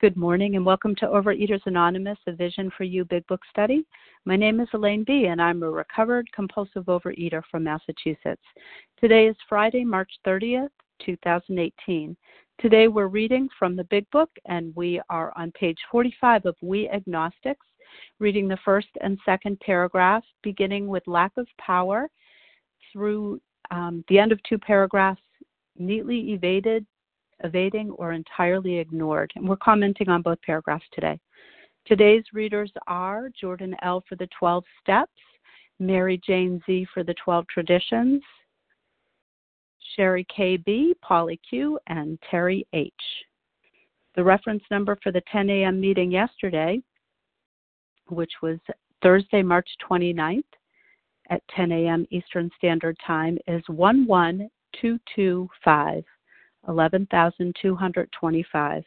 Good morning and welcome to Overeaters Anonymous, a Vision for You Big Book study. My name is Elaine B. and I'm a recovered compulsive overeater from Massachusetts. Today is Friday, March 30th, 2018. Today we're reading from the Big Book and we are on page 45 of We Agnostics, reading the first and second paragraph, beginning with lack of power through the end of two paragraphs, neatly evading or entirely ignored. And we're commenting on both paragraphs today. Today's readers are Jordan L. for the 12 Steps, Mary Jane Z. for the 12 Traditions, Sherry K.B., Polly Q., and Terry H. The reference number for the 10 a.m. meeting yesterday, which was Thursday, March 29th at 10 a.m. Eastern Standard Time, is 11225. 11,225.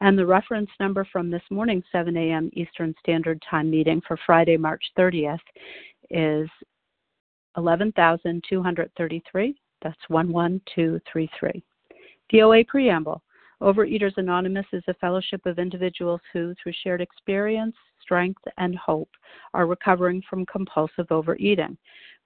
And the reference number from this morning's 7 a.m. Eastern Standard Time meeting for Friday, March 30th is 11,233. That's 11233. The OA Preamble. Overeaters Anonymous is a fellowship of individuals who, through shared experience, strength, and hope, are recovering from compulsive overeating.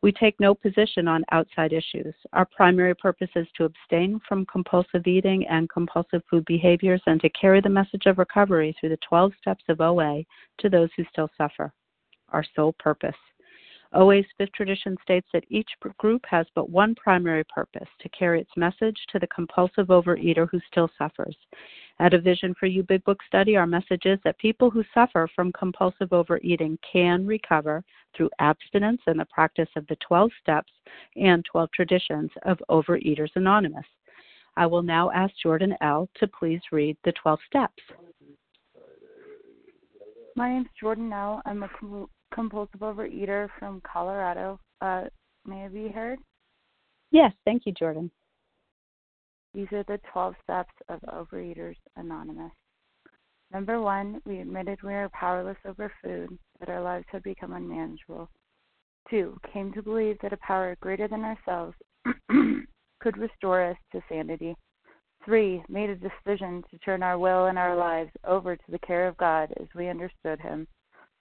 We take no position on outside issues. Our primary purpose is to abstain from compulsive eating and compulsive food behaviors and to carry the message of recovery through the 12 steps of OA to those who still suffer. Our sole purpose. OA's fifth tradition states that each group has but one primary purpose, to carry its message to the compulsive overeater who still suffers. At a Vision for You Big Book study, our message is that people who suffer from compulsive overeating can recover through abstinence and the practice of the 12 steps and 12 traditions of Overeaters Anonymous. I will now ask Jordan L. to please read the 12 steps. My name is Jordan L. I'm a compulsive overeater from Colorado. May I be heard? Yes, thank you, Jordan. These are the 12 steps of Overeaters Anonymous. Number 1, we admitted we were powerless over food, that our lives had become unmanageable. 2, came to believe that a power greater than ourselves could restore us to sanity. 3, made a decision to turn our will and our lives over to the care of God as we understood him.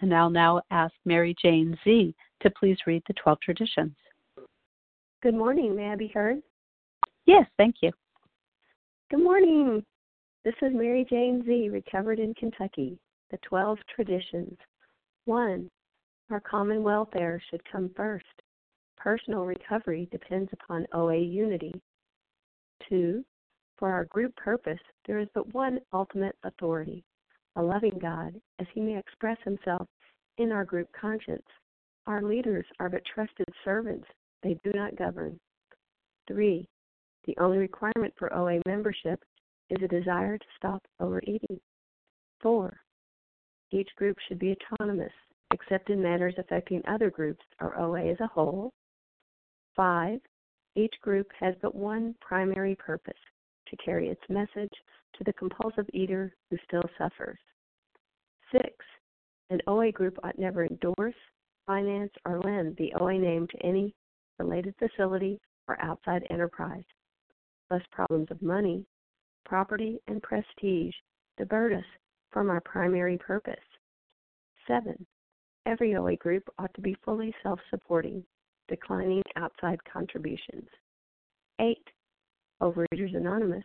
And I'll now ask Mary Jane Z. to please read the 12 traditions. Good morning. May I be heard? Yes, thank you. Good morning. This is Mary Jane Z., recovered in Kentucky. The 12 traditions. 1, our common welfare should come first. Personal recovery depends upon OA unity. 2, for our group purpose, there is but one ultimate authority, a loving God, as he may express himself in our group conscience. Our leaders are but trusted servants. They do not govern. 3, the only requirement for OA membership is a desire to stop overeating. 4, each group should be autonomous, except in matters affecting other groups or OA as a whole. 5, each group has but one primary purpose, to carry its message to the compulsive eater who still suffers. 6, an OA group ought never endorse, finance, or lend the OA name to any related facility or outside enterprise. lest problems of money, property, and prestige divert us from our primary purpose. 7. Every OA group ought to be fully self-supporting, declining outside contributions. 8. Overeaters Anonymous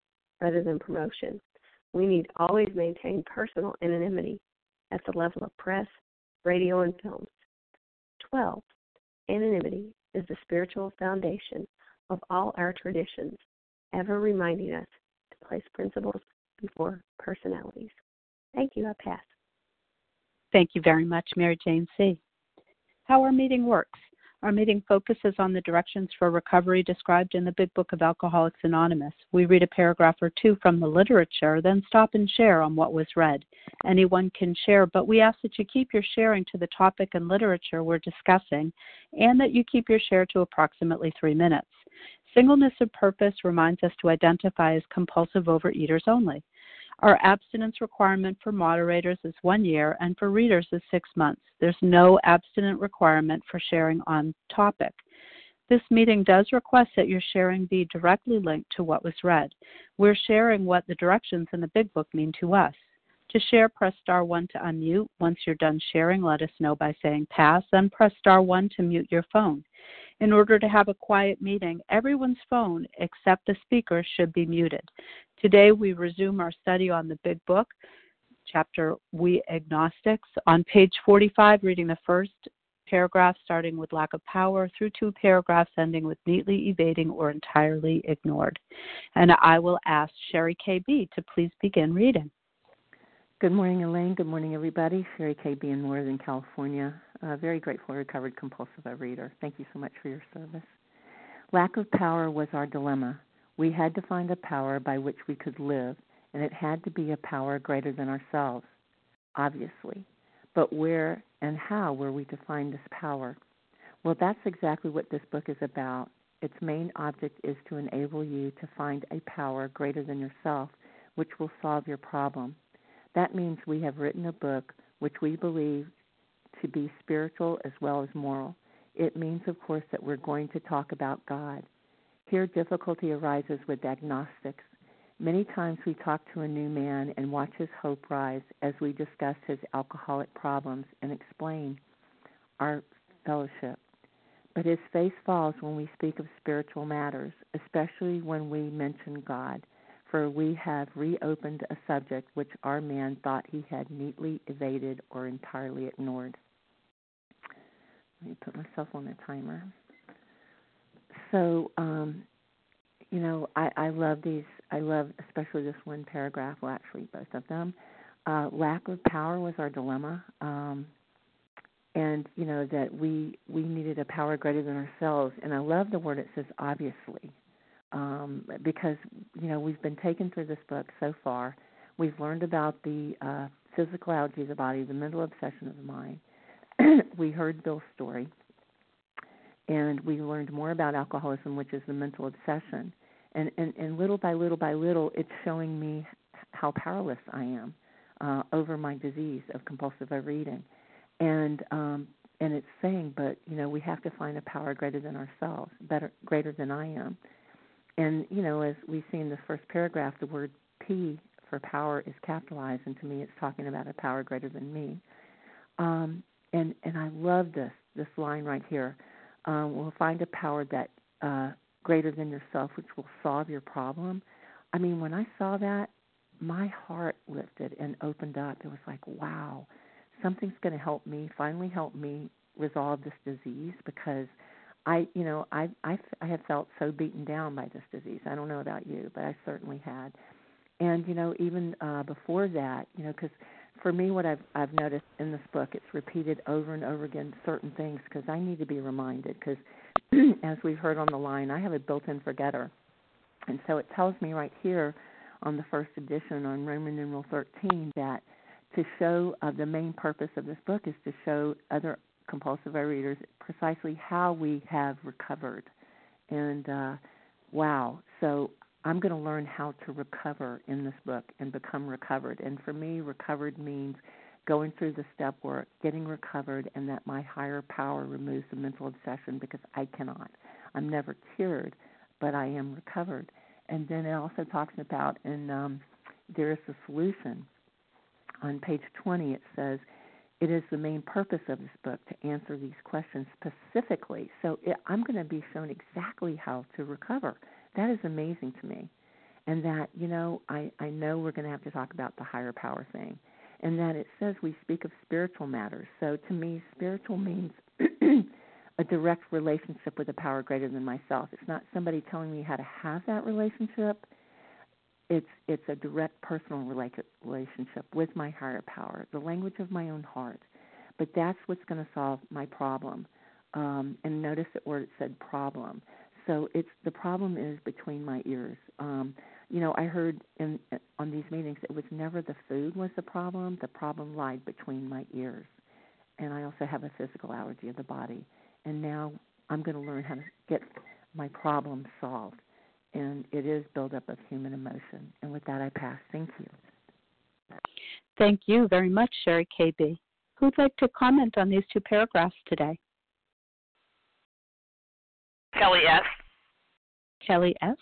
rather than promotion. We need always maintain personal anonymity at the level of press, radio, and films. 12. Anonymity is the spiritual foundation of all our traditions, ever reminding us to place principles before personalities. Thank you. I pass. Thank you very much, Mary Jane C. How our meeting works. Our meeting focuses on the directions for recovery described in the Big Book of Alcoholics Anonymous. We read a paragraph or two from the literature, then stop and share on what was read. Anyone can share, but we ask that you keep your sharing to the topic and literature we're discussing, and that you keep your share to approximately 3 minutes. Singleness of purpose reminds us to identify as compulsive overeaters only. Our abstinence requirement for moderators is 1 year and for readers is 6 months. There's no abstinent requirement for sharing on topic. This meeting does request that your sharing be directly linked to what was read. We're sharing what the directions in the Big Book mean to us. To share, press star 1 to unmute. Once you're done sharing, let us know by saying pass, then press star 1 to mute your phone. In order to have a quiet meeting, everyone's phone except the speaker should be muted. Today we resume our study on the Big Book, chapter We Agnostics, on page 45, reading the first paragraph starting with lack of power through 2 paragraphs ending with neatly evading or entirely ignored. And I will ask Sherry KB to please begin reading. Good morning, Elaine. Good morning, everybody. Sherry KB in Northern California. Very grateful, recovered compulsive overeater. Thank you so much for your service. Lack of power was our dilemma. We had to find a power by which we could live, and it had to be a power greater than ourselves, obviously. But where and how were we to find this power? Well, that's exactly what this book is about. Its main object is to enable you to find a power greater than yourself, which will solve your problem. That means we have written a book which we believe to be spiritual as well as moral. It means, of course, that we're going to talk about God. Here, difficulty arises with agnostics. Many times we talk to a new man and watch his hope rise as we discuss his alcoholic problems and explain our fellowship. But his face falls when we speak of spiritual matters, especially when we mention God. For we have reopened a subject which our man thought he had neatly evaded or entirely ignored. Let me put myself on the timer. So, I love these. I love especially this one paragraph, well, actually both of them. Lack of power was our dilemma. And, you know, that we needed a power greater than ourselves. And I love the word it says, obviously. Because, you know, we've been taken through this book so far. We've learned about the physical allergy of the body, the mental obsession of the mind. We heard Bill's story, and we learned more about alcoholism, which is the mental obsession. And little by little by little, it's showing me how powerless I am over my disease of compulsive overeating. And it's saying, but, you know, we have to find a power greater than ourselves, greater than I am. And, you know, as we see in this first paragraph, the word P for power is capitalized, and to me it's talking about a power greater than me. And I love this line right here. We'll find a power that greater than yourself, which will solve your problem. I mean, when I saw that, my heart lifted and opened up. It was like, wow, something's going to help me, finally help me resolve this disease, because I have felt so beaten down by this disease. I don't know about you, but I certainly had. And, you know, even before that, you know, because for me what I've noticed in this book, it's repeated over and over again certain things because I need to be reminded because, as we've heard on the line, I have a built-in forgetter. And so it tells me right here on the first edition on Roman numeral 13 that to show the main purpose of this book is to show other compulsive overeaters precisely how we have recovered. And wow, so I'm going to learn how to recover in this book and become recovered. And for me, recovered means going through the step work, getting recovered, and that my higher power removes the mental obsession because I cannot. I'm never cured, but I am recovered. And then it also talks about, and there is a solution. On page 20, it says, it is the main purpose of this book to answer these questions specifically. So I'm going to be shown exactly how to recover. That is amazing to me. And that, you know, I know we're going to have to talk about the higher power thing. And that it says we speak of spiritual matters. So to me, spiritual means a direct relationship with a power greater than myself. It's not somebody telling me how to have that relationship. It's a direct personal relationship with my higher power, the language of my own heart. But that's what's going to solve my problem. And notice that word, it said problem. So it's the problem is between my ears. You know, I heard on these meetings it was never the food was the problem. The problem lied between my ears. And I also have a physical allergy of the body. And now I'm going to learn how to get my problem solved. And it is buildup of human emotion. And with that, I pass. Thank you. Thank you very much, Sherry KB. Who'd like to comment on these two paragraphs today? Kelly S. Kelly S.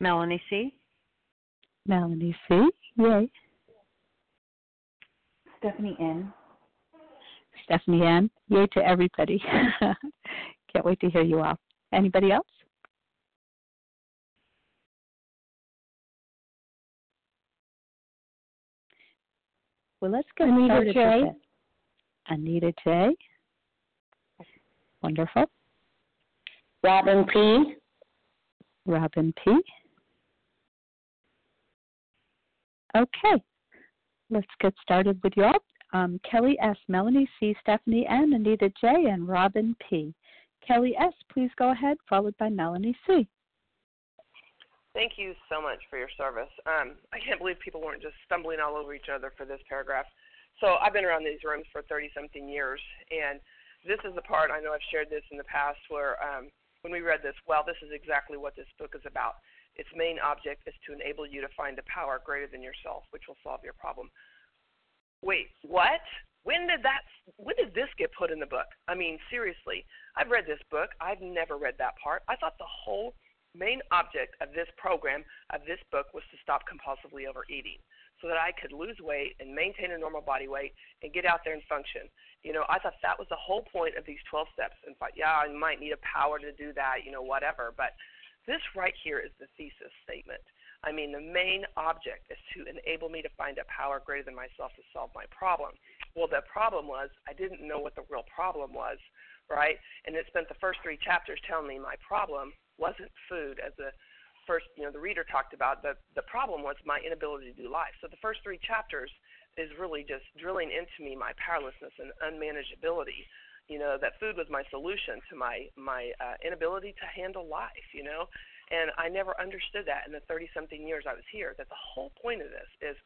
Melanie C. Melanie C. Yay. Stephanie N. Stephanie Ann, yay to everybody. Can't wait to hear you all. Anybody else? Well, let's get started with it. Anita J. Wonderful. Robin P. Robin P. Okay. Let's get started with you all. Kelly S., Melanie C., Stephanie N., Anita J., and Robin P. Kelly S., please go ahead, followed by Melanie C. Thank you so much for your service. I can't believe people weren't just stumbling all over each other for this paragraph. So I've been around these rooms for 30-something years, and this is the part, I know I've shared this in the past, where when we read this, well, this is exactly what this book is about. Its main object is to enable you to find a power greater than yourself, which will solve your problem. Wait, what? When did this get put in the book? I mean, seriously, I've read this book. I've never read that part. I thought the whole main object of this program, of this book, was to stop compulsively overeating so that I could lose weight and maintain a normal body weight and get out there and function. You know, I thought that was the whole point of these 12 steps and thought, yeah, I might need a power to do that, you know, whatever. But this right here is the thesis statement. I mean, the main object is to enable me to find a power greater than myself to solve my problem. Well, the problem was I didn't know what the real problem was, right? And it spent the first 3 chapters telling me my problem wasn't food, as the first, you know, the reader talked about. The problem was my inability to do life. So the first 3 chapters is really just drilling into me my powerlessness and unmanageability. You know, that food was my solution to my inability to handle life, you know. And I never understood that in the 30-something years I was here, that the whole point of this is,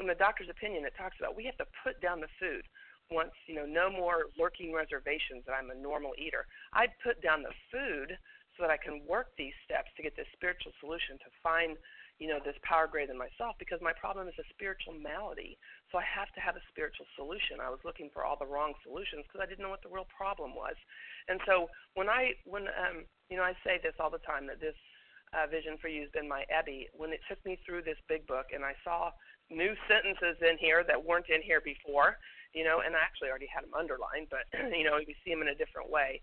in the doctor's opinion, it talks about we have to put down the food once, you know, no more lurking reservations that I'm a normal eater. I put down the food so that I can work these steps to get this spiritual solution to find, you know, this power greater than myself, because my problem is a spiritual malady. So I have to have a spiritual solution. I was looking for all the wrong solutions because I didn't know what the real problem was. And so when you know, I say this all the time, that this Vision for You has been my Ebby. When it took me through this big book and I saw new sentences in here that weren't in here before, you know, and I actually already had them underlined, but, you know, you see them in a different way.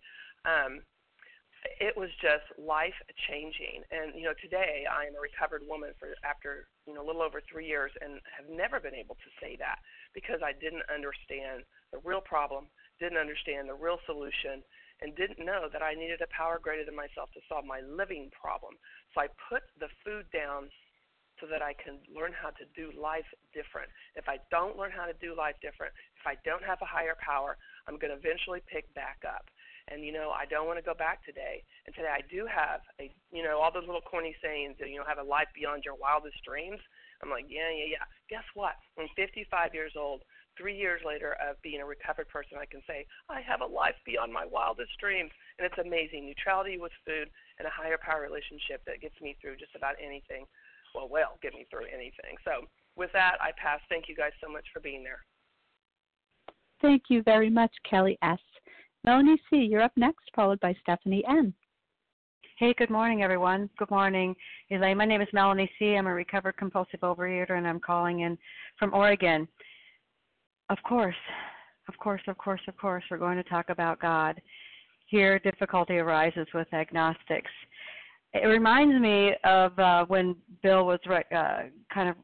It was just life-changing. And, you know, today I am a recovered woman after, you know, a little over 3 years, and have never been able to say that because I didn't understand the real problem, didn't understand the real solution, and didn't know that I needed a power greater than myself to solve my living problem. So I put the food down so that I can learn how to do life different. If I don't learn how to do life different, If I don't have a higher power, I'm going to eventually pick back up. And, you know, I don't want to go back today. And today I do have, a, you know, all those little corny sayings that, you know, have a life beyond your wildest dreams. I'm like, yeah. Guess what? I'm 55 years old. 3 years later of being a recovered person, I can say, I have a life beyond my wildest dreams. And it's amazing. Neutrality with food and a higher power relationship that gets me through just about anything. Well, get me through anything. So with that, I pass. Thank you guys so much for being there. Thank you very much, Kelly S. Melanie C., you're up next, followed by Stephanie N. Hey, good morning, everyone. Good morning, Elaine. My name is Melanie C. I'm a recovered compulsive overeater, and I'm calling in from Oregon. Of course, we're going to talk about God. Here, difficulty arises with agnostics. It reminds me of when Bill was kind of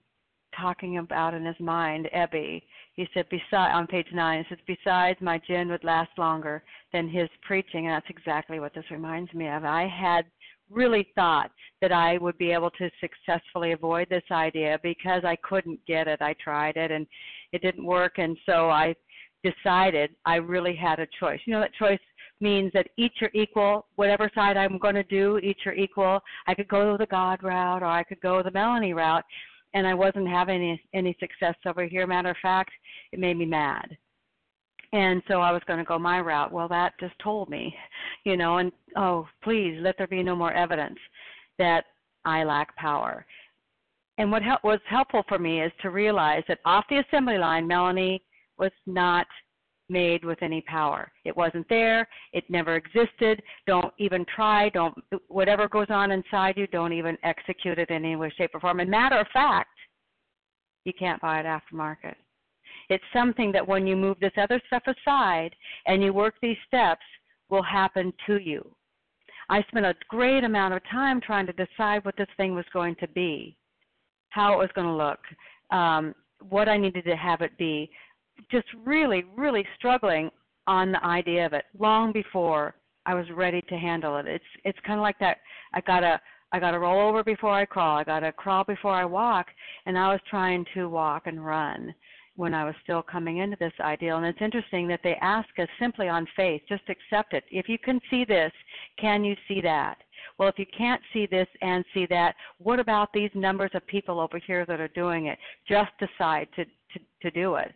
talking about in his mind, Ebby. He said, on page 9, it says, besides, my gin would last longer than his preaching. And that's exactly what this reminds me of. I had really thought that I would be able to successfully avoid this idea because I couldn't get it. I tried it, and it didn't work. And so I decided I really had a choice. You know, that choice means that each are equal. Whatever side I'm going to do, each are equal. I could go the God route, or I could go the Melanie route. And I wasn't having any success over here. Matter of fact, it made me mad. And so I was going to go my route. Well, that just told me, you know, and, oh, please, let there be no more evidence that I lack power. And what was helpful for me is to realize that off the assembly line, Melanie was not made with any power. It wasn't there. It never existed. Don't even try. Don't, whatever goes on inside you, don't even execute it in any way, shape, or form. And matter of fact, you can't buy it aftermarket. It's something that when you move this other stuff aside and you work these steps, will happen to you. I spent a great amount of time trying to decide what this thing was going to be, how it was going to look, what I needed to have it be, just really, really struggling on the idea of it long before I was ready to handle it. It's kind of like that, I gotta roll over before I crawl. I gotta crawl before I walk. And I was trying to walk and run when I was still coming into this ideal. And it's interesting that they ask us simply on faith, just accept it. If you can see this, can you see that? Well, if you can't see this and see that, what about these numbers of people over here that are doing it? Just decide to do it.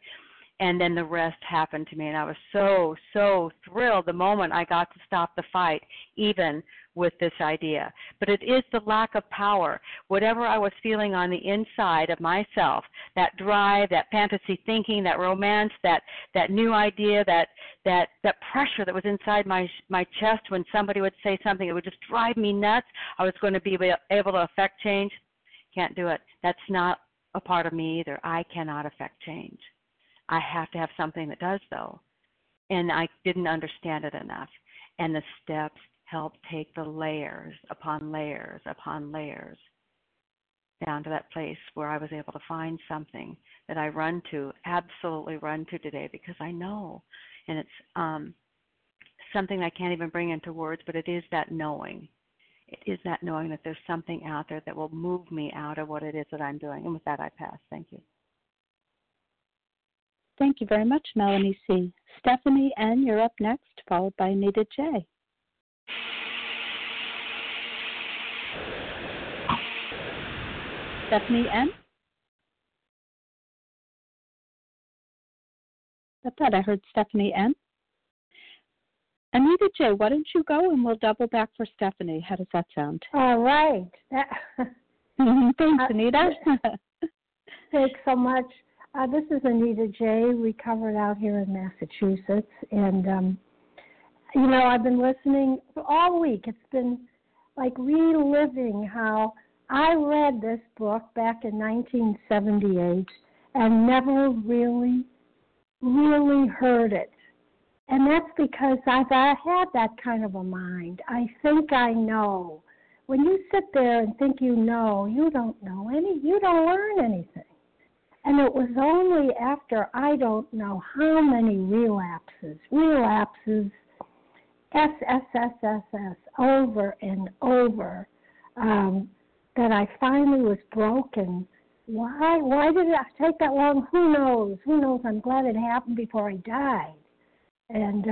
And then the rest happened to me, and I was so, so thrilled the moment I got to stop the fight, even with this idea. But it is the lack of power. Whatever I was feeling on the inside of myself, that drive, that fantasy thinking, that romance, that new idea, that pressure that was inside my chest when somebody would say something, it would just drive me nuts. I was going to be able to affect change. Can't do it. That's not a part of me either. I cannot affect change. I have to have something that does, though, and I didn't understand it enough. And the steps help take the layers upon layers upon layers down to that place where I was able to find something that I run to, absolutely run to today, because I know, and it's something I can't even bring into words, but it is that knowing. It is that knowing that there's something out there that will move me out of what it is that I'm doing. And with that, I pass. Thank you. Thank you very much, Melanie C. Stephanie N., you're up next, followed by Anita J. Stephanie N.? I thought I heard Stephanie N. Anita J., why don't you go and we'll double back for Stephanie. How does that sound? All right. Thanks, Anita. Thanks so much. This is Anita J., recovered out here in Massachusetts, and, you know, I've been listening all week. It's been like reliving how I read this book back in 1978 and never really heard it, and that's because I had that kind of a mind. I think I know. When you sit there and think you know, you don't know any. You don't learn anything. And it was only after I don't know how many relapses, over and over, that I finally was broken Why did it take that long? Who knows? Who knows? I'm glad it happened before I died. And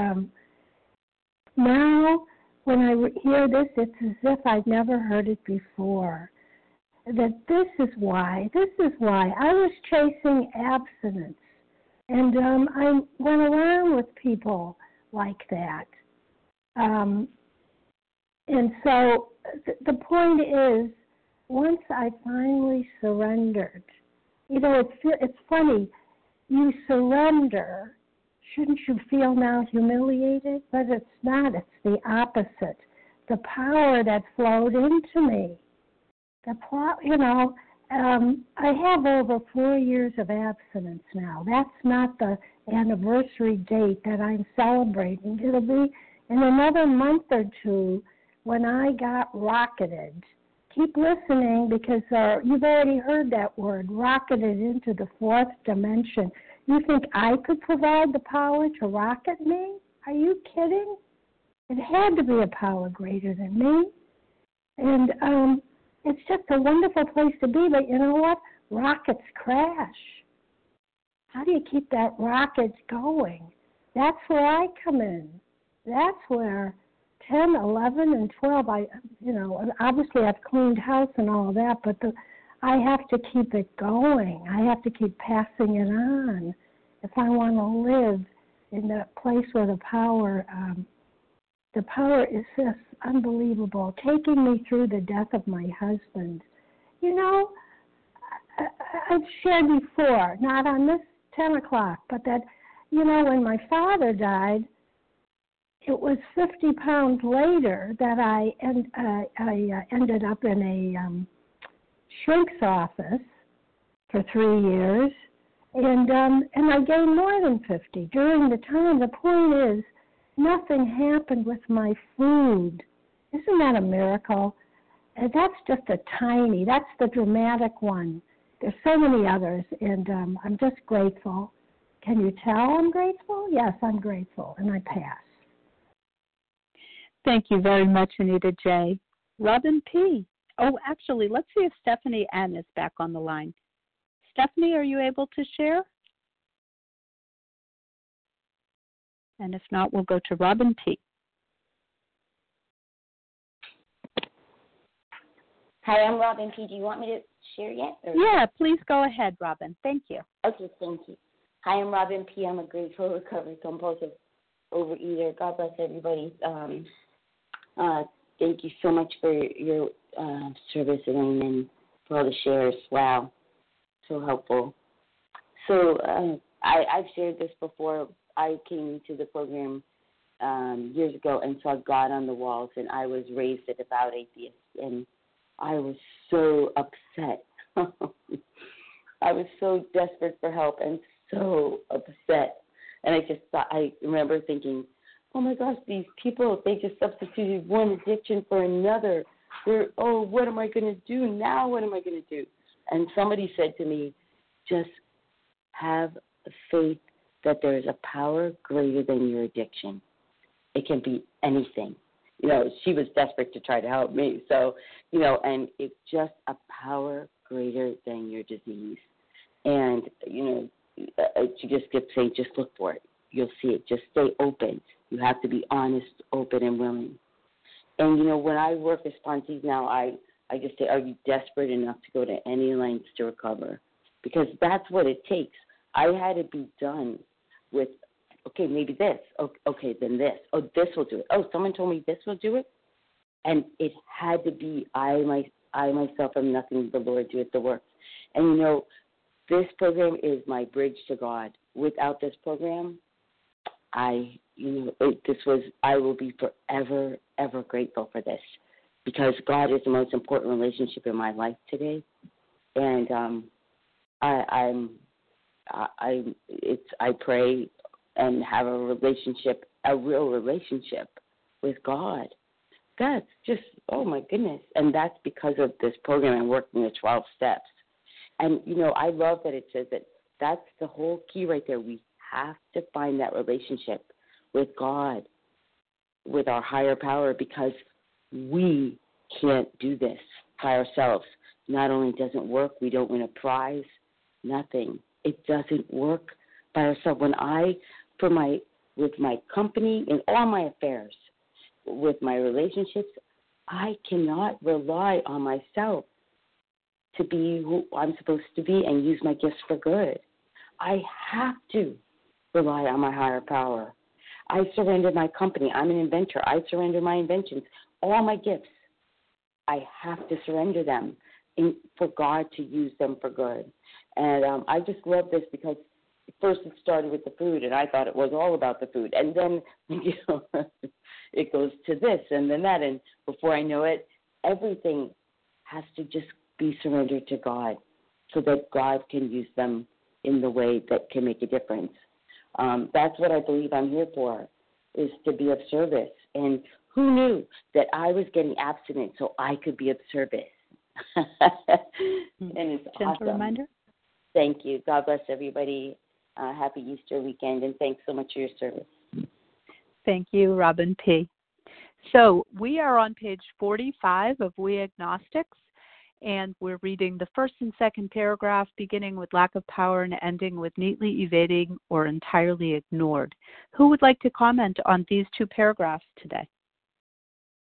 now when I hear this, it's as if I've never heard it before. That this is why I was chasing abstinence. And I went around with people like that. And so the point is, once I finally surrendered, you know, it's funny, you surrender, shouldn't you feel now humiliated? But it's not, it's the opposite. The power that flowed into me, I have over 4 years of abstinence now. That's not the anniversary date that I'm celebrating. It'll be in another month or two when I got rocketed. Keep listening because you've already heard that word, rocketed into the fourth dimension. You think I could provide the power to rocket me? Are you kidding? It had to be a power greater than me. And it's just a wonderful place to be, but you know what? Rockets crash. How do you keep that rocket going? That's where I come in. That's where 10, 11, and 12, obviously I've cleaned house and all that, but I have to keep it going. I have to keep passing it on if I want to live in the place where the power is just unbelievable, taking me through the death of my husband. You know, I've shared before, not on this 10 o'clock, but that, you know, when my father died, it was 50 pounds later that I ended up in a shrink's office for 3 years, and I gained more than 50 during the time. The point is, nothing happened with my food. Isn't that a miracle? That's just a tiny, that's the dramatic one. There's so many others, and I'm just grateful. Can you tell I'm grateful? Yes, I'm grateful, and I pass. Thank you very much, Anita J. Robin P. Oh, actually, let's see if Stephanie N. is back on the line. Stephanie, are you able to share? And if not, we'll go to Robin P. Hi, I'm Robin P. Do you want me to share yet? Or? Yeah, please go ahead, Robin. Thank you. Okay, thank you. Hi, I'm Robin P. I'm a grateful, recovered, compulsive overeater. God bless everybody. Thank you so much for your service and for all the shares. Wow, so helpful. So I've shared this before. I came to the program years ago and saw God on the walls, and I was raised a devout atheist, and I was so upset. I was so desperate for help and so upset. And I remember thinking, oh my gosh, these people, they just substituted one addiction for another. What am I going to do now? What am I going to do? And somebody said to me, just have faith that there is a power greater than your addiction. It can be anything. You know, she was desperate to try to help me. So, you know, and it's just a power greater than your disease. And, you know, she just kept saying, just look for it. You'll see it. Just stay open. You have to be honest, open, and willing. And, you know, when I work with sponsees now, I just say, are you desperate enough to go to any lengths to recover? Because that's what it takes. I had to be done with, okay, maybe this, okay, then this, oh, this will do it. Oh, someone told me this will do it. And it had to be, I myself am nothing, the Lord doeth the work. And, you know, this program is my bridge to God. Without this program, I will be forever, ever grateful for this because God is the most important relationship in my life today. And I pray and have a real relationship with God. That's just, oh my goodness. And that's because of this program and working the 12 steps. And, you know, I love that it says that that's the whole key right there. We have to find that relationship with God, with our higher power, because we can't do this by ourselves. Not only doesn't work, we don't win a prize, nothing. It doesn't work by ourselves. When with my company, in all my affairs, with my relationships, I cannot rely on myself to be who I'm supposed to be and use my gifts for good. I have to rely on my higher power. I surrender my company. I'm an inventor. I surrender my inventions, all my gifts. I have to surrender them for God to use them for good. And I just love this because first it started with the food, and I thought it was all about the food. And then, you know, it goes to this and then that. And before I know it, everything has to just be surrendered to God so that God can use them in the way that can make a difference. That's what I believe I'm here for, is to be of service. And who knew that I was getting abstinent so I could be of service? And it's gentle awesome. Reminder. Thank you. God bless everybody. Happy Easter weekend, and thanks so much for your service. Thank you, Robin P. So we are on page 45 of We Agnostics, and we're reading the first and second paragraph, beginning with lack of power and ending with neatly evading or entirely ignored. Who would like to comment on these two paragraphs today?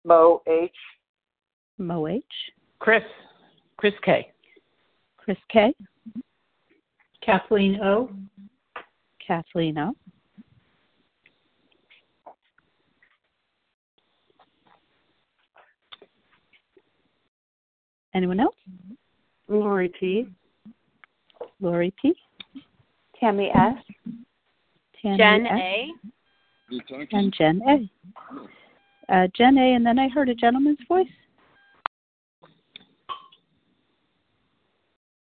Mo H. Mo H. Chris K. Chris K. Kathleen O. Kathleen O. Anyone else? Lori P. Lori P. Tammy S. Tammy Jen S. A. And Jen A. Jen A. And then I heard a gentleman's voice.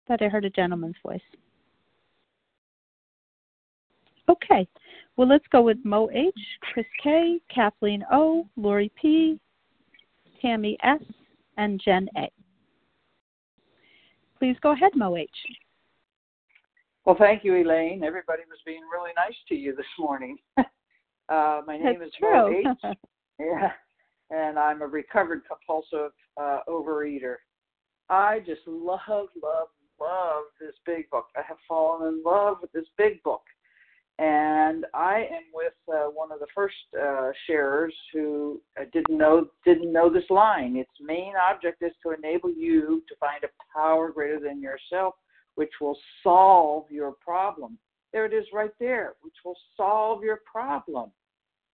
Thought I heard a gentleman's voice. Okay. Well, let's go with Mo H., Chris K., Kathleen O., Lori P., Tammy S., and Jen A. Please go ahead, Mo H. Well, thank you, Elaine. Everybody was being really nice to you this morning. My name is Mo H. Yeah, and I'm a recovered compulsive overeater. I just love this Big Book. I have fallen in love with this Big Book. And I am with one of the first sharers who didn't know this line. Its main object is to enable you to find a power greater than yourself, which will solve your problem. There it is right there, which will solve your problem.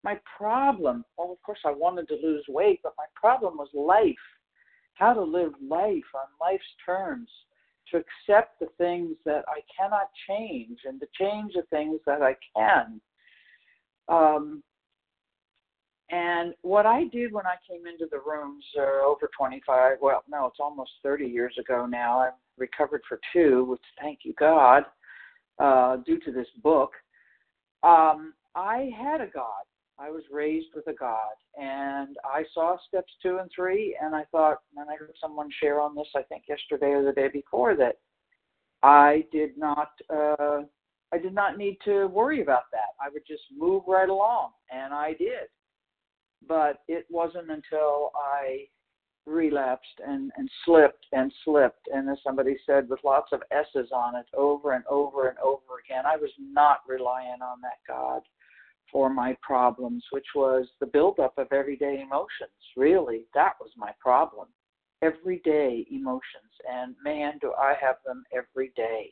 My problem, well, of course I wanted to lose weight, but my problem was life. How to live life on life's terms, to accept the things that I cannot change and to change the things that I can. And what I did when I came into the rooms over 25, well, no, it's almost 30 years ago now. I've recovered for 2, which thank you, God, due to this book. I had a God. I was raised with a God, and I saw steps 2 and 3, and I thought, and I heard someone share on this, I think yesterday or the day before, that I did not need to worry about that. I would just move right along, and I did. But it wasn't until I relapsed and slipped, and as somebody said, with lots of S's on it, over and over and over again, I was not relying on that God for my problems, which was the buildup of everyday emotions. Really, that was my problem. Everyday emotions, and man, do I have them every day.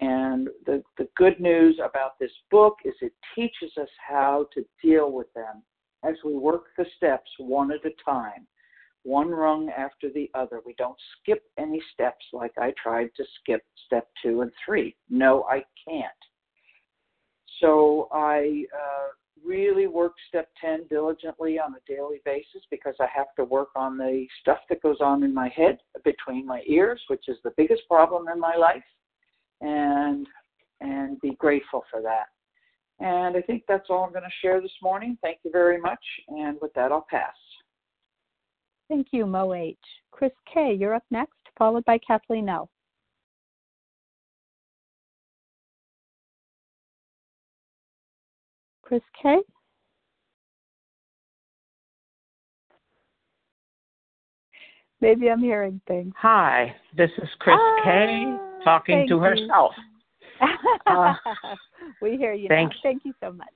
And the good news about this book is it teaches us how to deal with them as we work the steps one at a time, one rung after the other. We don't skip any steps like I tried to skip step 2 and 3. No, I can't. So I really work step 10 diligently on a daily basis because I have to work on the stuff that goes on in my head between my ears, which is the biggest problem in my life, and be grateful for that. And I think that's all I'm going to share this morning. Thank you very much. And with that, I'll pass. Thank you, Mo H. Chris K., you're up next, followed by Kathleen O. Chris K. Maybe I'm hearing things. Hi, this is Chris Kay talking to herself. We hear you. Thank you so much.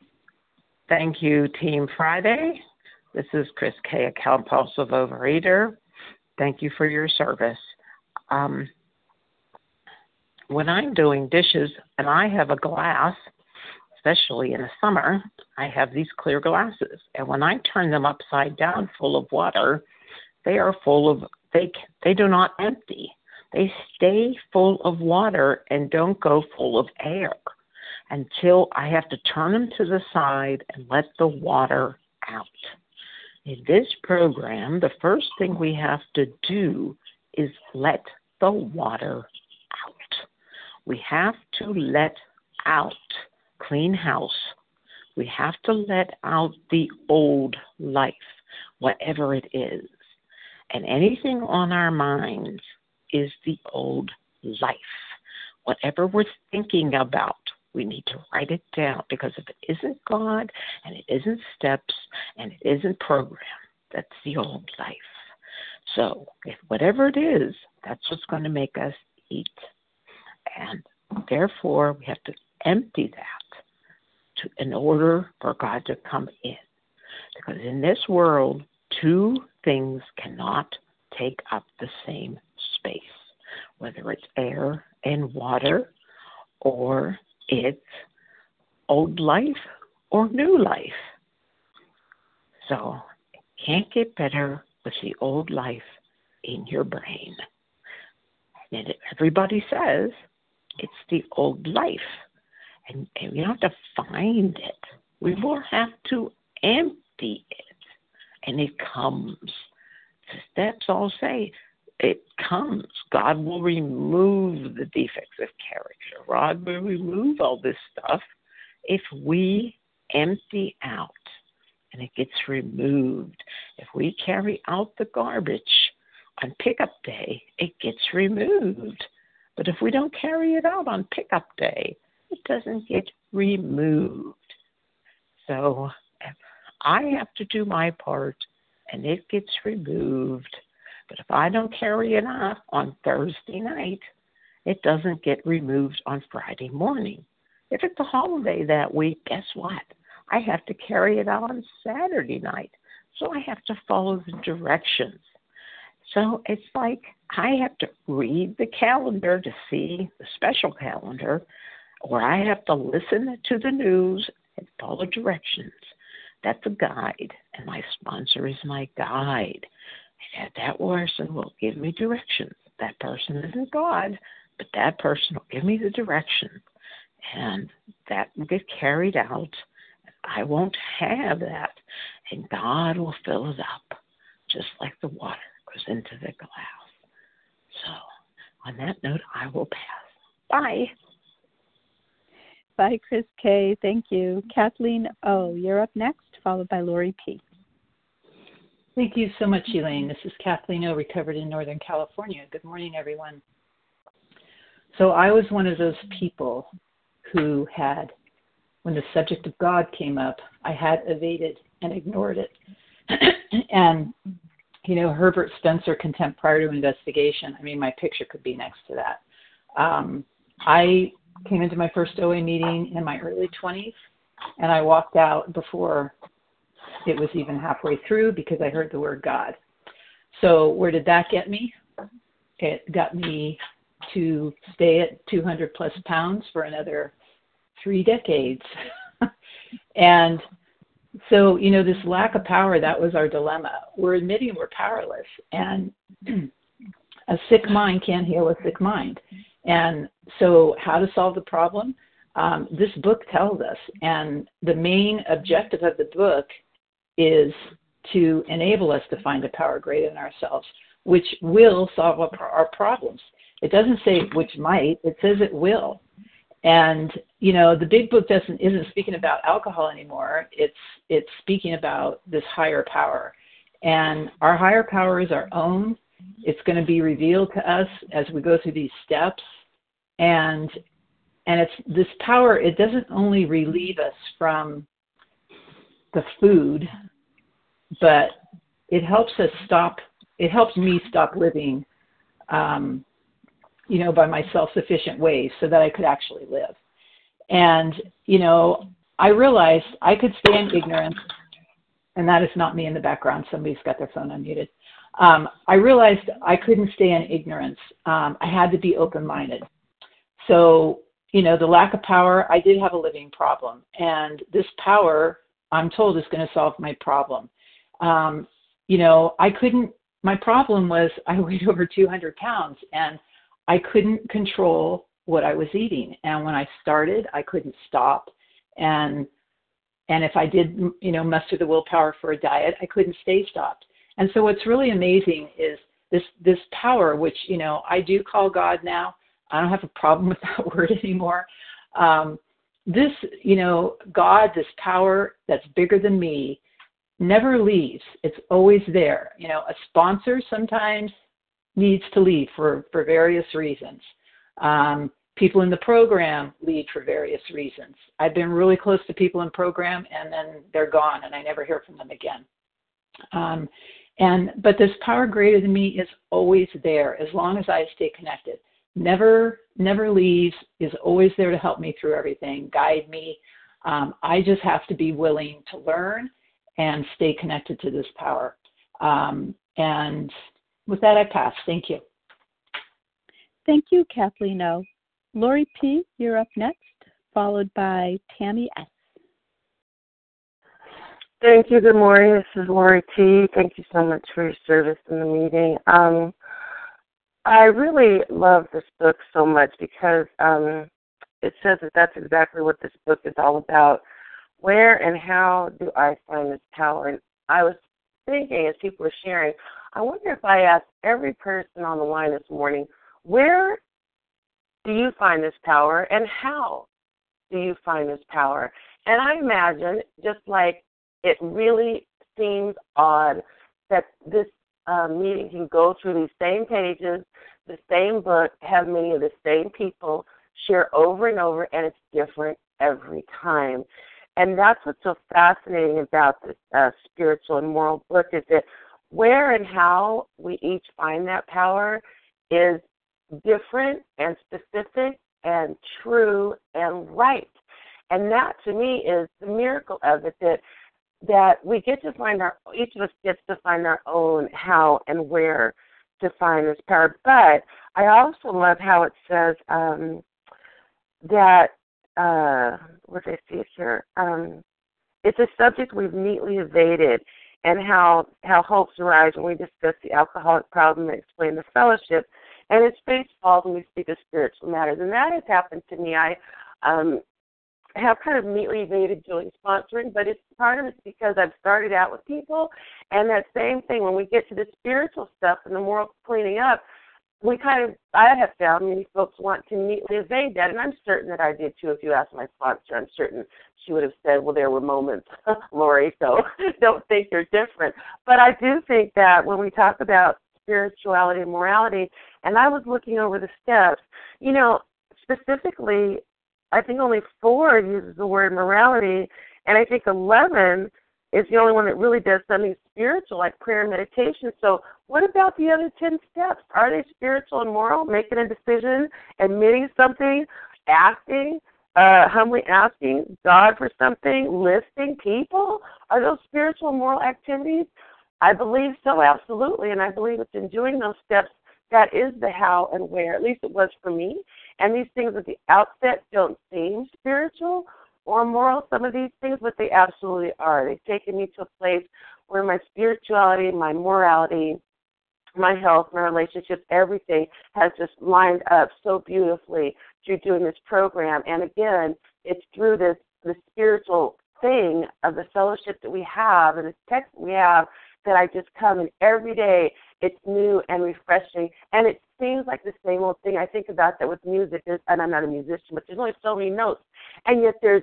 Thank you, Team Friday. This is Chris Kay, a compulsive overeater. Thank you for your service. When I'm doing dishes and I have a glass, especially in the summer, I have these clear glasses. And when I turn them upside down full of water, they are full of, they do not empty. They stay full of water and don't go full of air until I have to turn them to the side and let the water out. In this program, the first thing we have to do is let the water out. We have to let out clean house. We have to let out the old life, whatever it is. And anything on our minds is the old life. Whatever we're thinking about, we need to write it down, because if it isn't God and it isn't steps and it isn't program, that's the old life. So if whatever it is, that's what's going to make us eat. And therefore, we have to empty that in order for God to come in. Because in this world, two things cannot take up the same space, whether it's air and water or it's old life or new life. So it can't get better with the old life in your brain. And everybody says it's the old life. And we don't have to find it. We will have to empty it. And it comes. The steps all say it comes. God will remove the defects of character. God will remove all this stuff if we empty out and it gets removed. If we carry out the garbage on pickup day, it gets removed. But if we don't carry it out on pickup day, it doesn't get removed. So I have to do my part, and it gets removed. But if I don't carry it out on Thursday night, it doesn't get removed on Friday morning. If it's a holiday that week, guess what? I have to carry it out on Saturday night. So I have to follow the directions. So it's like I have to read the calendar to see the special calendar, or I have to listen to the news and follow directions. That's a guide, and my sponsor is my guide. And that person will give me directions. That person isn't God, but that person will give me the direction. And that will get carried out. I won't have that. And God will fill it up, just like the water goes into the glass. So on that note, I will pass. Bye. Bye, Chris K. Thank you. Kathleen O., you're up next, followed by Lori P. Thank you so much, Elaine. This is Kathleen O., recovered in Northern California. Good morning, everyone. So I was one of those people who had, when the subject of God came up, I had evaded and ignored it. And, you know, Herbert Spencer, Contempt Prior to Investigation, I mean, my picture could be next to that. I came into my first OA meeting in my early 20s, and I walked out before it was even halfway through because I heard the word God. So where did that get me? It got me to stay at 200 plus pounds for another 3 decades. And so, you know, this lack of power, that was our dilemma. We're admitting we're powerless, and a sick mind can't heal a sick mind. And so how to solve the problem? This book tells us, and the main objective of the book is to enable us to find a power greater than ourselves, which will solve our problems. It doesn't say which might, it says it will. And, you know, the Big Book isn't speaking about alcohol anymore. It's speaking about this higher power. And our higher power is our own. It's going to be revealed to us as we go through these steps. And it's this power, it doesn't only relieve us from the food, but it helps us stop it helps me stop living, by my self-sufficient ways so that I could actually live. And, I realized I could stay in ignorance, and that is not me in the background. Somebody's got their phone unmuted. I realized I couldn't stay in ignorance. I had to be open-minded. So, the lack of power, I did have a living problem. And this power, I'm told, is going to solve my problem. My problem was I weighed over 200 pounds, and I couldn't control what I was eating. And when I started, I couldn't stop. And if I did, muster the willpower for a diet, I couldn't stay stopped. And so what's really amazing is this power, which, I do call God now. I don't have a problem with that word anymore. God, this power that's bigger than me, never leaves. It's always there. A sponsor sometimes needs to leave for various reasons. People in the program leave for various reasons. I've been really close to people in program, and then they're gone, and I never hear from them again. But this power greater than me is always there as long as I stay connected. Never leaves, is always there to help me through everything, guide me. I just have to be willing to learn and stay connected to this power. And with that, I pass. Thank you. Thank you, Kathleen O. Lori P., you're up next, followed by Tammy S. Thank you. Good morning. This is Lori P. Thank you so much for your service in the meeting. I really love this book so much because it says that that's exactly what this book is all about. Where and how do I find this power? And I was thinking as people were sharing, I wonder if I asked every person on the line this morning, where do you find this power and how do you find this power? And I imagine, just like it really seems odd that this meeting can go through these same pages, the same book, have many of the same people share over and over, and it's different every time. And that's what's so fascinating about this spiritual and moral book, is that where and how we each find that power is different and specific and true and right. And that, to me, is the miracle of it, that we get to find each of us gets to find our own how and where to find this power. But I also love how it says what did I see here? It's a subject we've neatly evaded, and how hopes arise when we discuss the alcoholic problem and explain the fellowship, and its face falls when we speak of spiritual matters. And that has happened to me. I have kind of neatly evaded doing sponsoring, but it's part of it's because I've started out with people, and that same thing, when we get to the spiritual stuff and the moral cleaning up, I have found many folks want to neatly evade that, and I'm certain that I did too. If you asked my sponsor, I'm certain she would have said, well, there were moments, Lori, so don't think you're different. But I do think that when we talk about spirituality and morality, and I was looking over the steps, specifically, I think only 4 uses the word morality, and I think 11 is the only one that really does something spiritual, like prayer and meditation. So what about the other 10 steps? Are they spiritual and moral? Making a decision, admitting something, asking, humbly asking God for something, listing people? Are those spiritual and moral activities? I believe so, absolutely, and I believe it's in doing those steps that is the how and where, at least it was for me. And these things at the outset don't seem spiritual or moral, some of these things, but they absolutely are. They've taken me to a place where my spirituality, my morality, my health, my relationships, everything has just lined up so beautifully through doing this program. And again, it's through this spiritual thing of the fellowship that we have and this text that we have that I just come, and every day it's new and refreshing, and it seems like the same old thing. I think about that with music, and I'm not a musician, but there's only so many notes, and yet there's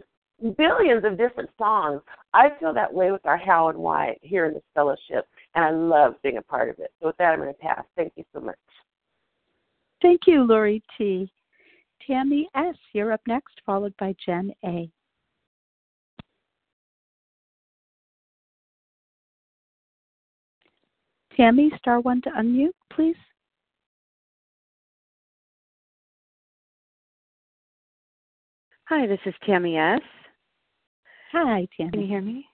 billions of different songs. I feel that way with our how and why here in this fellowship, and I love being a part of it. So with that, I'm going to pass. Thank you so much. Thank you, Lori T. Tammy S., you're up next, followed by Jen A. Tammy, star one to unmute, please. Hi, this is Tammy S. Hi, Tammy. Can you hear me?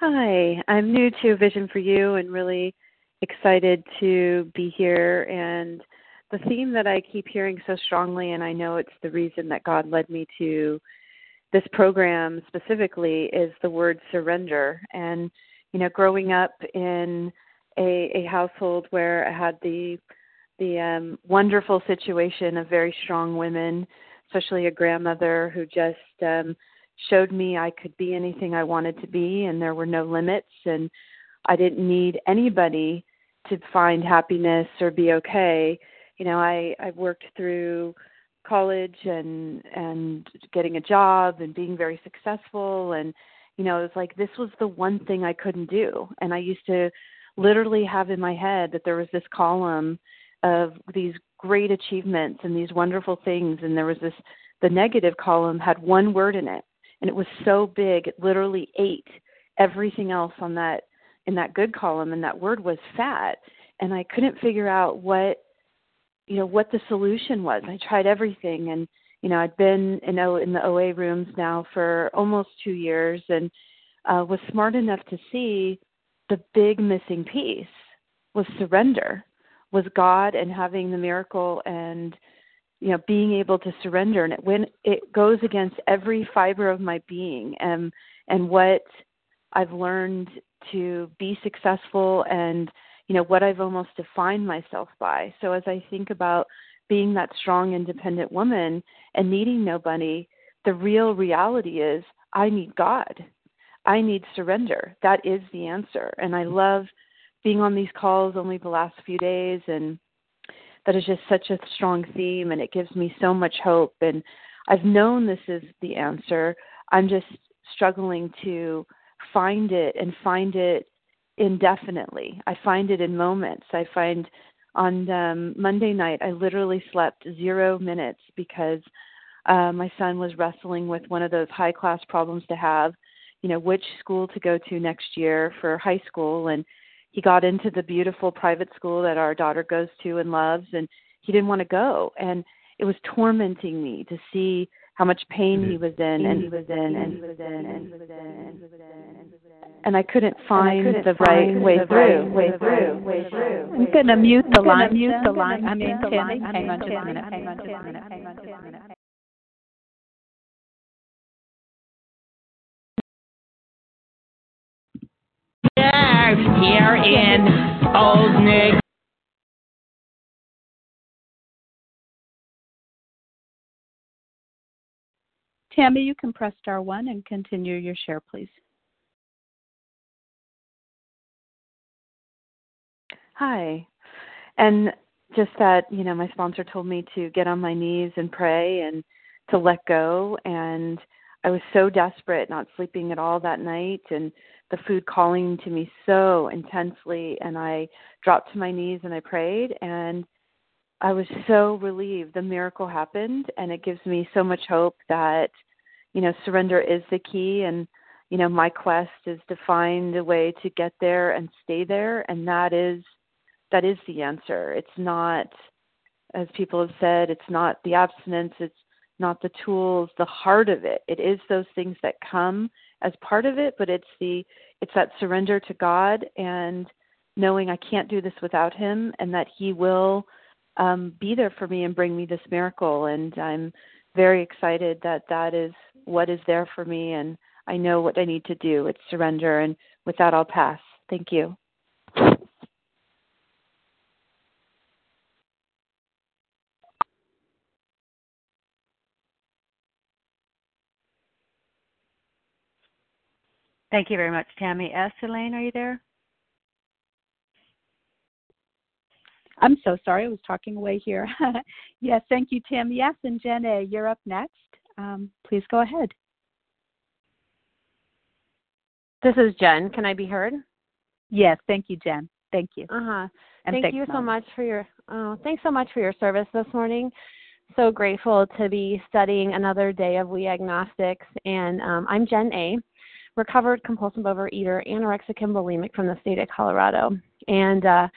Hi, I'm new to Vision for You and really excited to be here. And the theme that I keep hearing so strongly, and I know it's the reason that God led me to this program specifically, is the word surrender. And, you know, growing up in a household where I had the wonderful situation of very strong women, especially a grandmother who just showed me I could be anything I wanted to be, and there were no limits, and I didn't need anybody to find happiness or be okay. You know, I worked through college and getting a job and being very successful, and, you know, it was like this was the one thing I couldn't do. And I used to literally have in my head that there was this column of these great achievements and these wonderful things, and there was this, the negative column had one word in it, and it was so big it literally ate everything else on that, in that good column, and that word was fat. And I couldn't figure out what, you know, what the solution was. I tried everything, and, you know, I'd been in the OA rooms now for almost 2 years, and was smart enough to see the big missing piece was surrender, was God and having the miracle and, you know, being able to surrender. And it goes against every fiber of my being and what I've learned to be successful and, you know, what I've almost defined myself by. So as I think about being that strong, independent woman and needing nobody, the real reality is I need God. I need surrender. That is the answer. And I love being on these calls only the last few days, and that is just such a strong theme, and it gives me so much hope. And I've known this is the answer. I'm just struggling to find it, and find it indefinitely. I find it in moments. I find on Monday night I literally slept 0 minutes because my son was wrestling with one of those high-class problems to have, you know, which school to go to next year for high school. And he got into the beautiful private school that our daughter goes to and loves, and he didn't want to go. And it was tormenting me to see how much pain he was in, and he was in, and he was in, and he was in, and I couldn't find the right way through. I'm going to mute the line. I mean, hang on just a minute. Here in Old Nick. Tammy, you can press star one and continue your share, please. Hi. And just that, you know, my sponsor told me to get on my knees and pray and to let go. And I was so desperate, not sleeping at all that night, and the food calling to me so intensely, and I dropped to my knees and I prayed, and I was so relieved. The miracle happened, and it gives me so much hope that, you know, surrender is the key, and, you know, my quest is to find a way to get there and stay there, and that is the answer. It's not, as people have said, it's not the abstinence, it's not the tools, the heart of it. It is those things that come as part of it, but it's that surrender to God and knowing I can't do this without him, and that he will be there for me and bring me this miracle. And I'm very excited that that is what is there for me, and I know what I need to do. It's surrender, and with that I'll pass. Thank you. Thank you very much, Tammy S. Elaine, are you there? I'm so sorry. I was talking away here. Yes, thank you, Tammy S. And Jen A., you're up next. Please go ahead. This is Jen. Can I be heard? Yes, thank you, Jen. Thank you. Thank you so much for your thanks so much for your service this morning. So grateful to be studying another day of We Agnostics, and I'm Jen A., recovered compulsive overeater, anorexic and bulimic from the state of Colorado. And I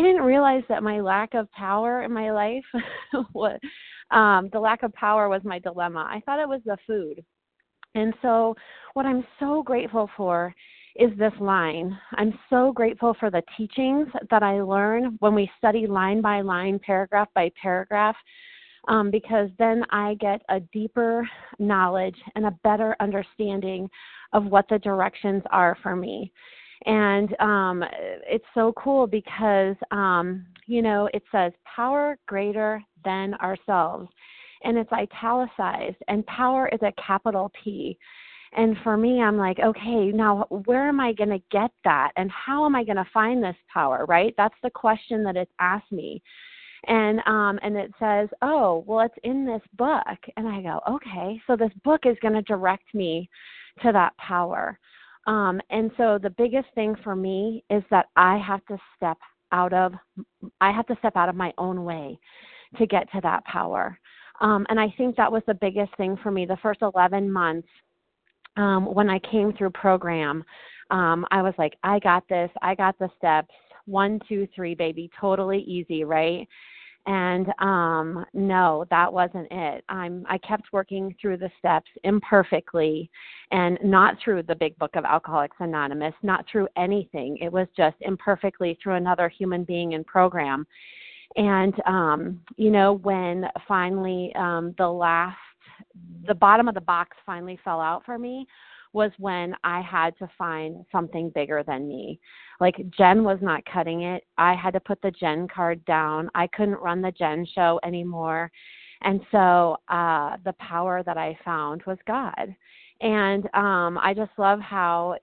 didn't realize that my lack of power in my life, the lack of power was my dilemma. I thought it was the food. And so what I'm so grateful for is this line. I'm so grateful for the teachings that I learn when we study line by line, paragraph by paragraph, because then I get a deeper knowledge and a better understanding of what the directions are for me. And it's so cool because, it says power greater than ourselves, and it's italicized, and power is a capital P. And for me, I'm like, okay, now where am I going to get that? And how am I going to find this power, right? That's the question that it's asked me. And it says, oh, well, it's in this book. And I go, okay, so this book is going to direct me to that power. And so the biggest thing for me is that I have to step out of my own way to get to that power. And I think that was the biggest thing for me. The first 11 months, when I came through program, I was like, I got this. I got the steps. 1, 2, 3, baby. Totally easy. Right. And, no, that wasn't it. I kept working through the steps imperfectly, and not through the Big Book of Alcoholics Anonymous, not through anything. It was just imperfectly through another human being in program. And, when finally, the bottom of the box finally fell out for me was when I had to find something bigger than me. Like, Jen was not cutting it. I had to put the Jen card down. I couldn't run the Jen show anymore. And so the power that I found was God. And I just love how,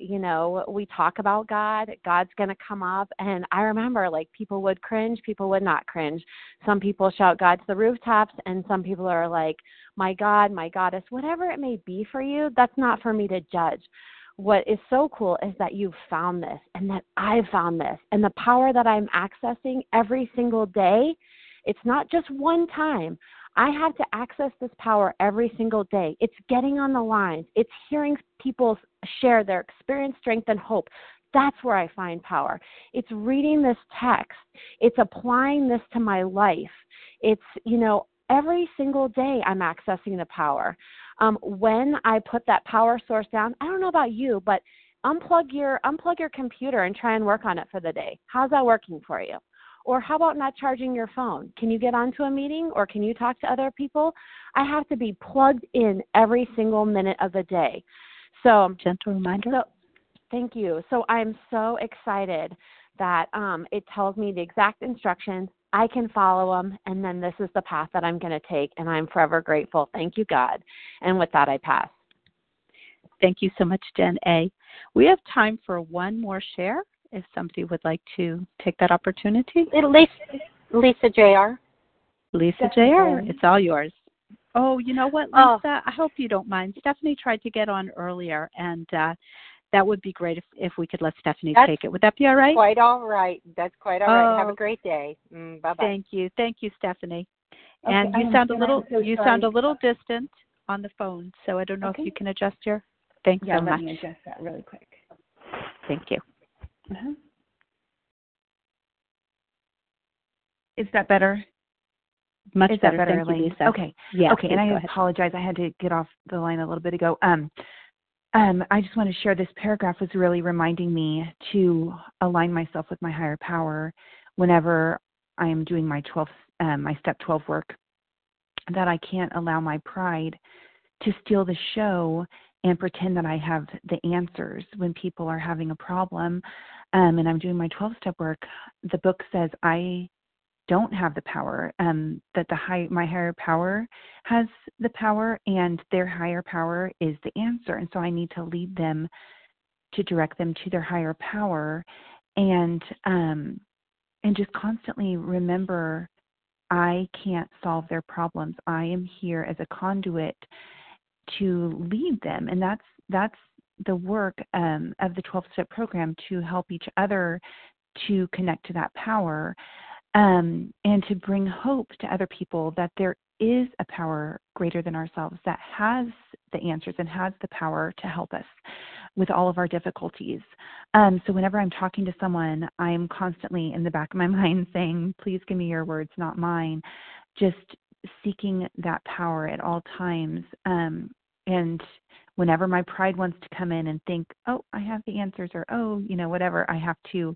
we talk about God. God's going to come up. And I remember, people would cringe. People would not cringe. Some people shout God to the rooftops, and some people are like, my God, my goddess, whatever it may be for you, that's not for me to judge. What is so cool is that you've found this, and that I found this. And the power that I'm accessing every single day, it's not just one time. I have to access this power every single day. It's getting on the lines. It's hearing people share their experience, strength, and hope. That's where I find power. It's reading this text. It's applying this to my life. It's, every single day I'm accessing the power. When I put that power source down, I don't know about you, but unplug your computer and try and work on it for the day. How's that working for you? Or how about not charging your phone? Can you get onto a meeting, or can you talk to other people? I have to be plugged in every single minute of the day. So, gentle reminder. So, thank you. So I'm so excited that it tells me the exact instructions. I can follow them, and then this is the path that I'm going to take, and I'm forever grateful. Thank you, God. And with that, I pass. Thank you so much, Jen A. We have time for one more share, if somebody would like to take that opportunity. Lisa J.R. Lisa J.R., it's all yours. Oh, you know what, Lisa? Oh. I hope you don't mind. Stephanie tried to get on earlier, and that would be great if we could let Stephanie take it. Would that be all right? Quite all right. That's quite all right. Have a great day. Bye-bye. Thank you, Stephanie. Okay, and you sound a little distant on the phone, so I don't know if you can adjust your... Thanks so much. Yeah, let me adjust that really quick. Thank you. Uh-huh. Is that better? Much better. Thank you, Lisa. Okay. Yeah. Okay. And I apologize. I had to get off the line a little bit ago. I just want to share this paragraph was really reminding me to align myself with my higher power whenever I am doing my step 12 work, that I can't allow my pride to steal the show and pretend that I have the answers when people are having a problem. And I'm doing my 12-step work. The book says I don't have the power, that my higher power has the power, and their higher power is the answer. And so I need to lead them, to direct them to their higher power, and just constantly remember I can't solve their problems. I am here as a conduit to lead them, and that's the work of the 12-step program, to help each other to connect to that power, and to bring hope to other people that there is a power greater than ourselves that has the answers and has the power to help us with all of our difficulties. So whenever I'm talking to someone, I'm constantly in the back of my mind saying, please give me your words, not mine, just seeking that power at all times. And whenever my pride wants to come in and think, oh, I have the answers, or, oh, you know, whatever, I have to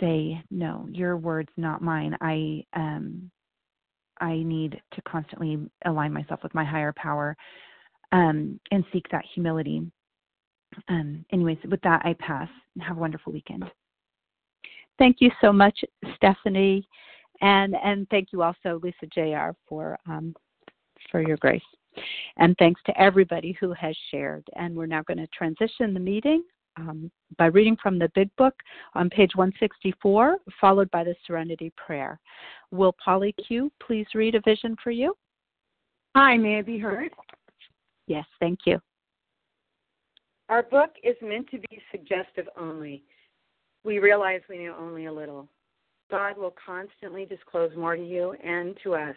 say, no, your words, not mine. I need to constantly align myself with my higher power, and seek that humility. Anyways, with that, I pass. Have a wonderful weekend. Thank you so much, Stephanie. And thank you also, Lisa J.R., for your grace. And thanks to everybody who has shared. And we're now going to transition the meeting by reading from the Big Book on page 164, followed by the Serenity Prayer. Will Polly Q. please read A Vision for You? Hi, may I be heard? Yes, thank you. Our book is meant to be suggestive only. We realize we know only a little. God will constantly disclose more to you and to us.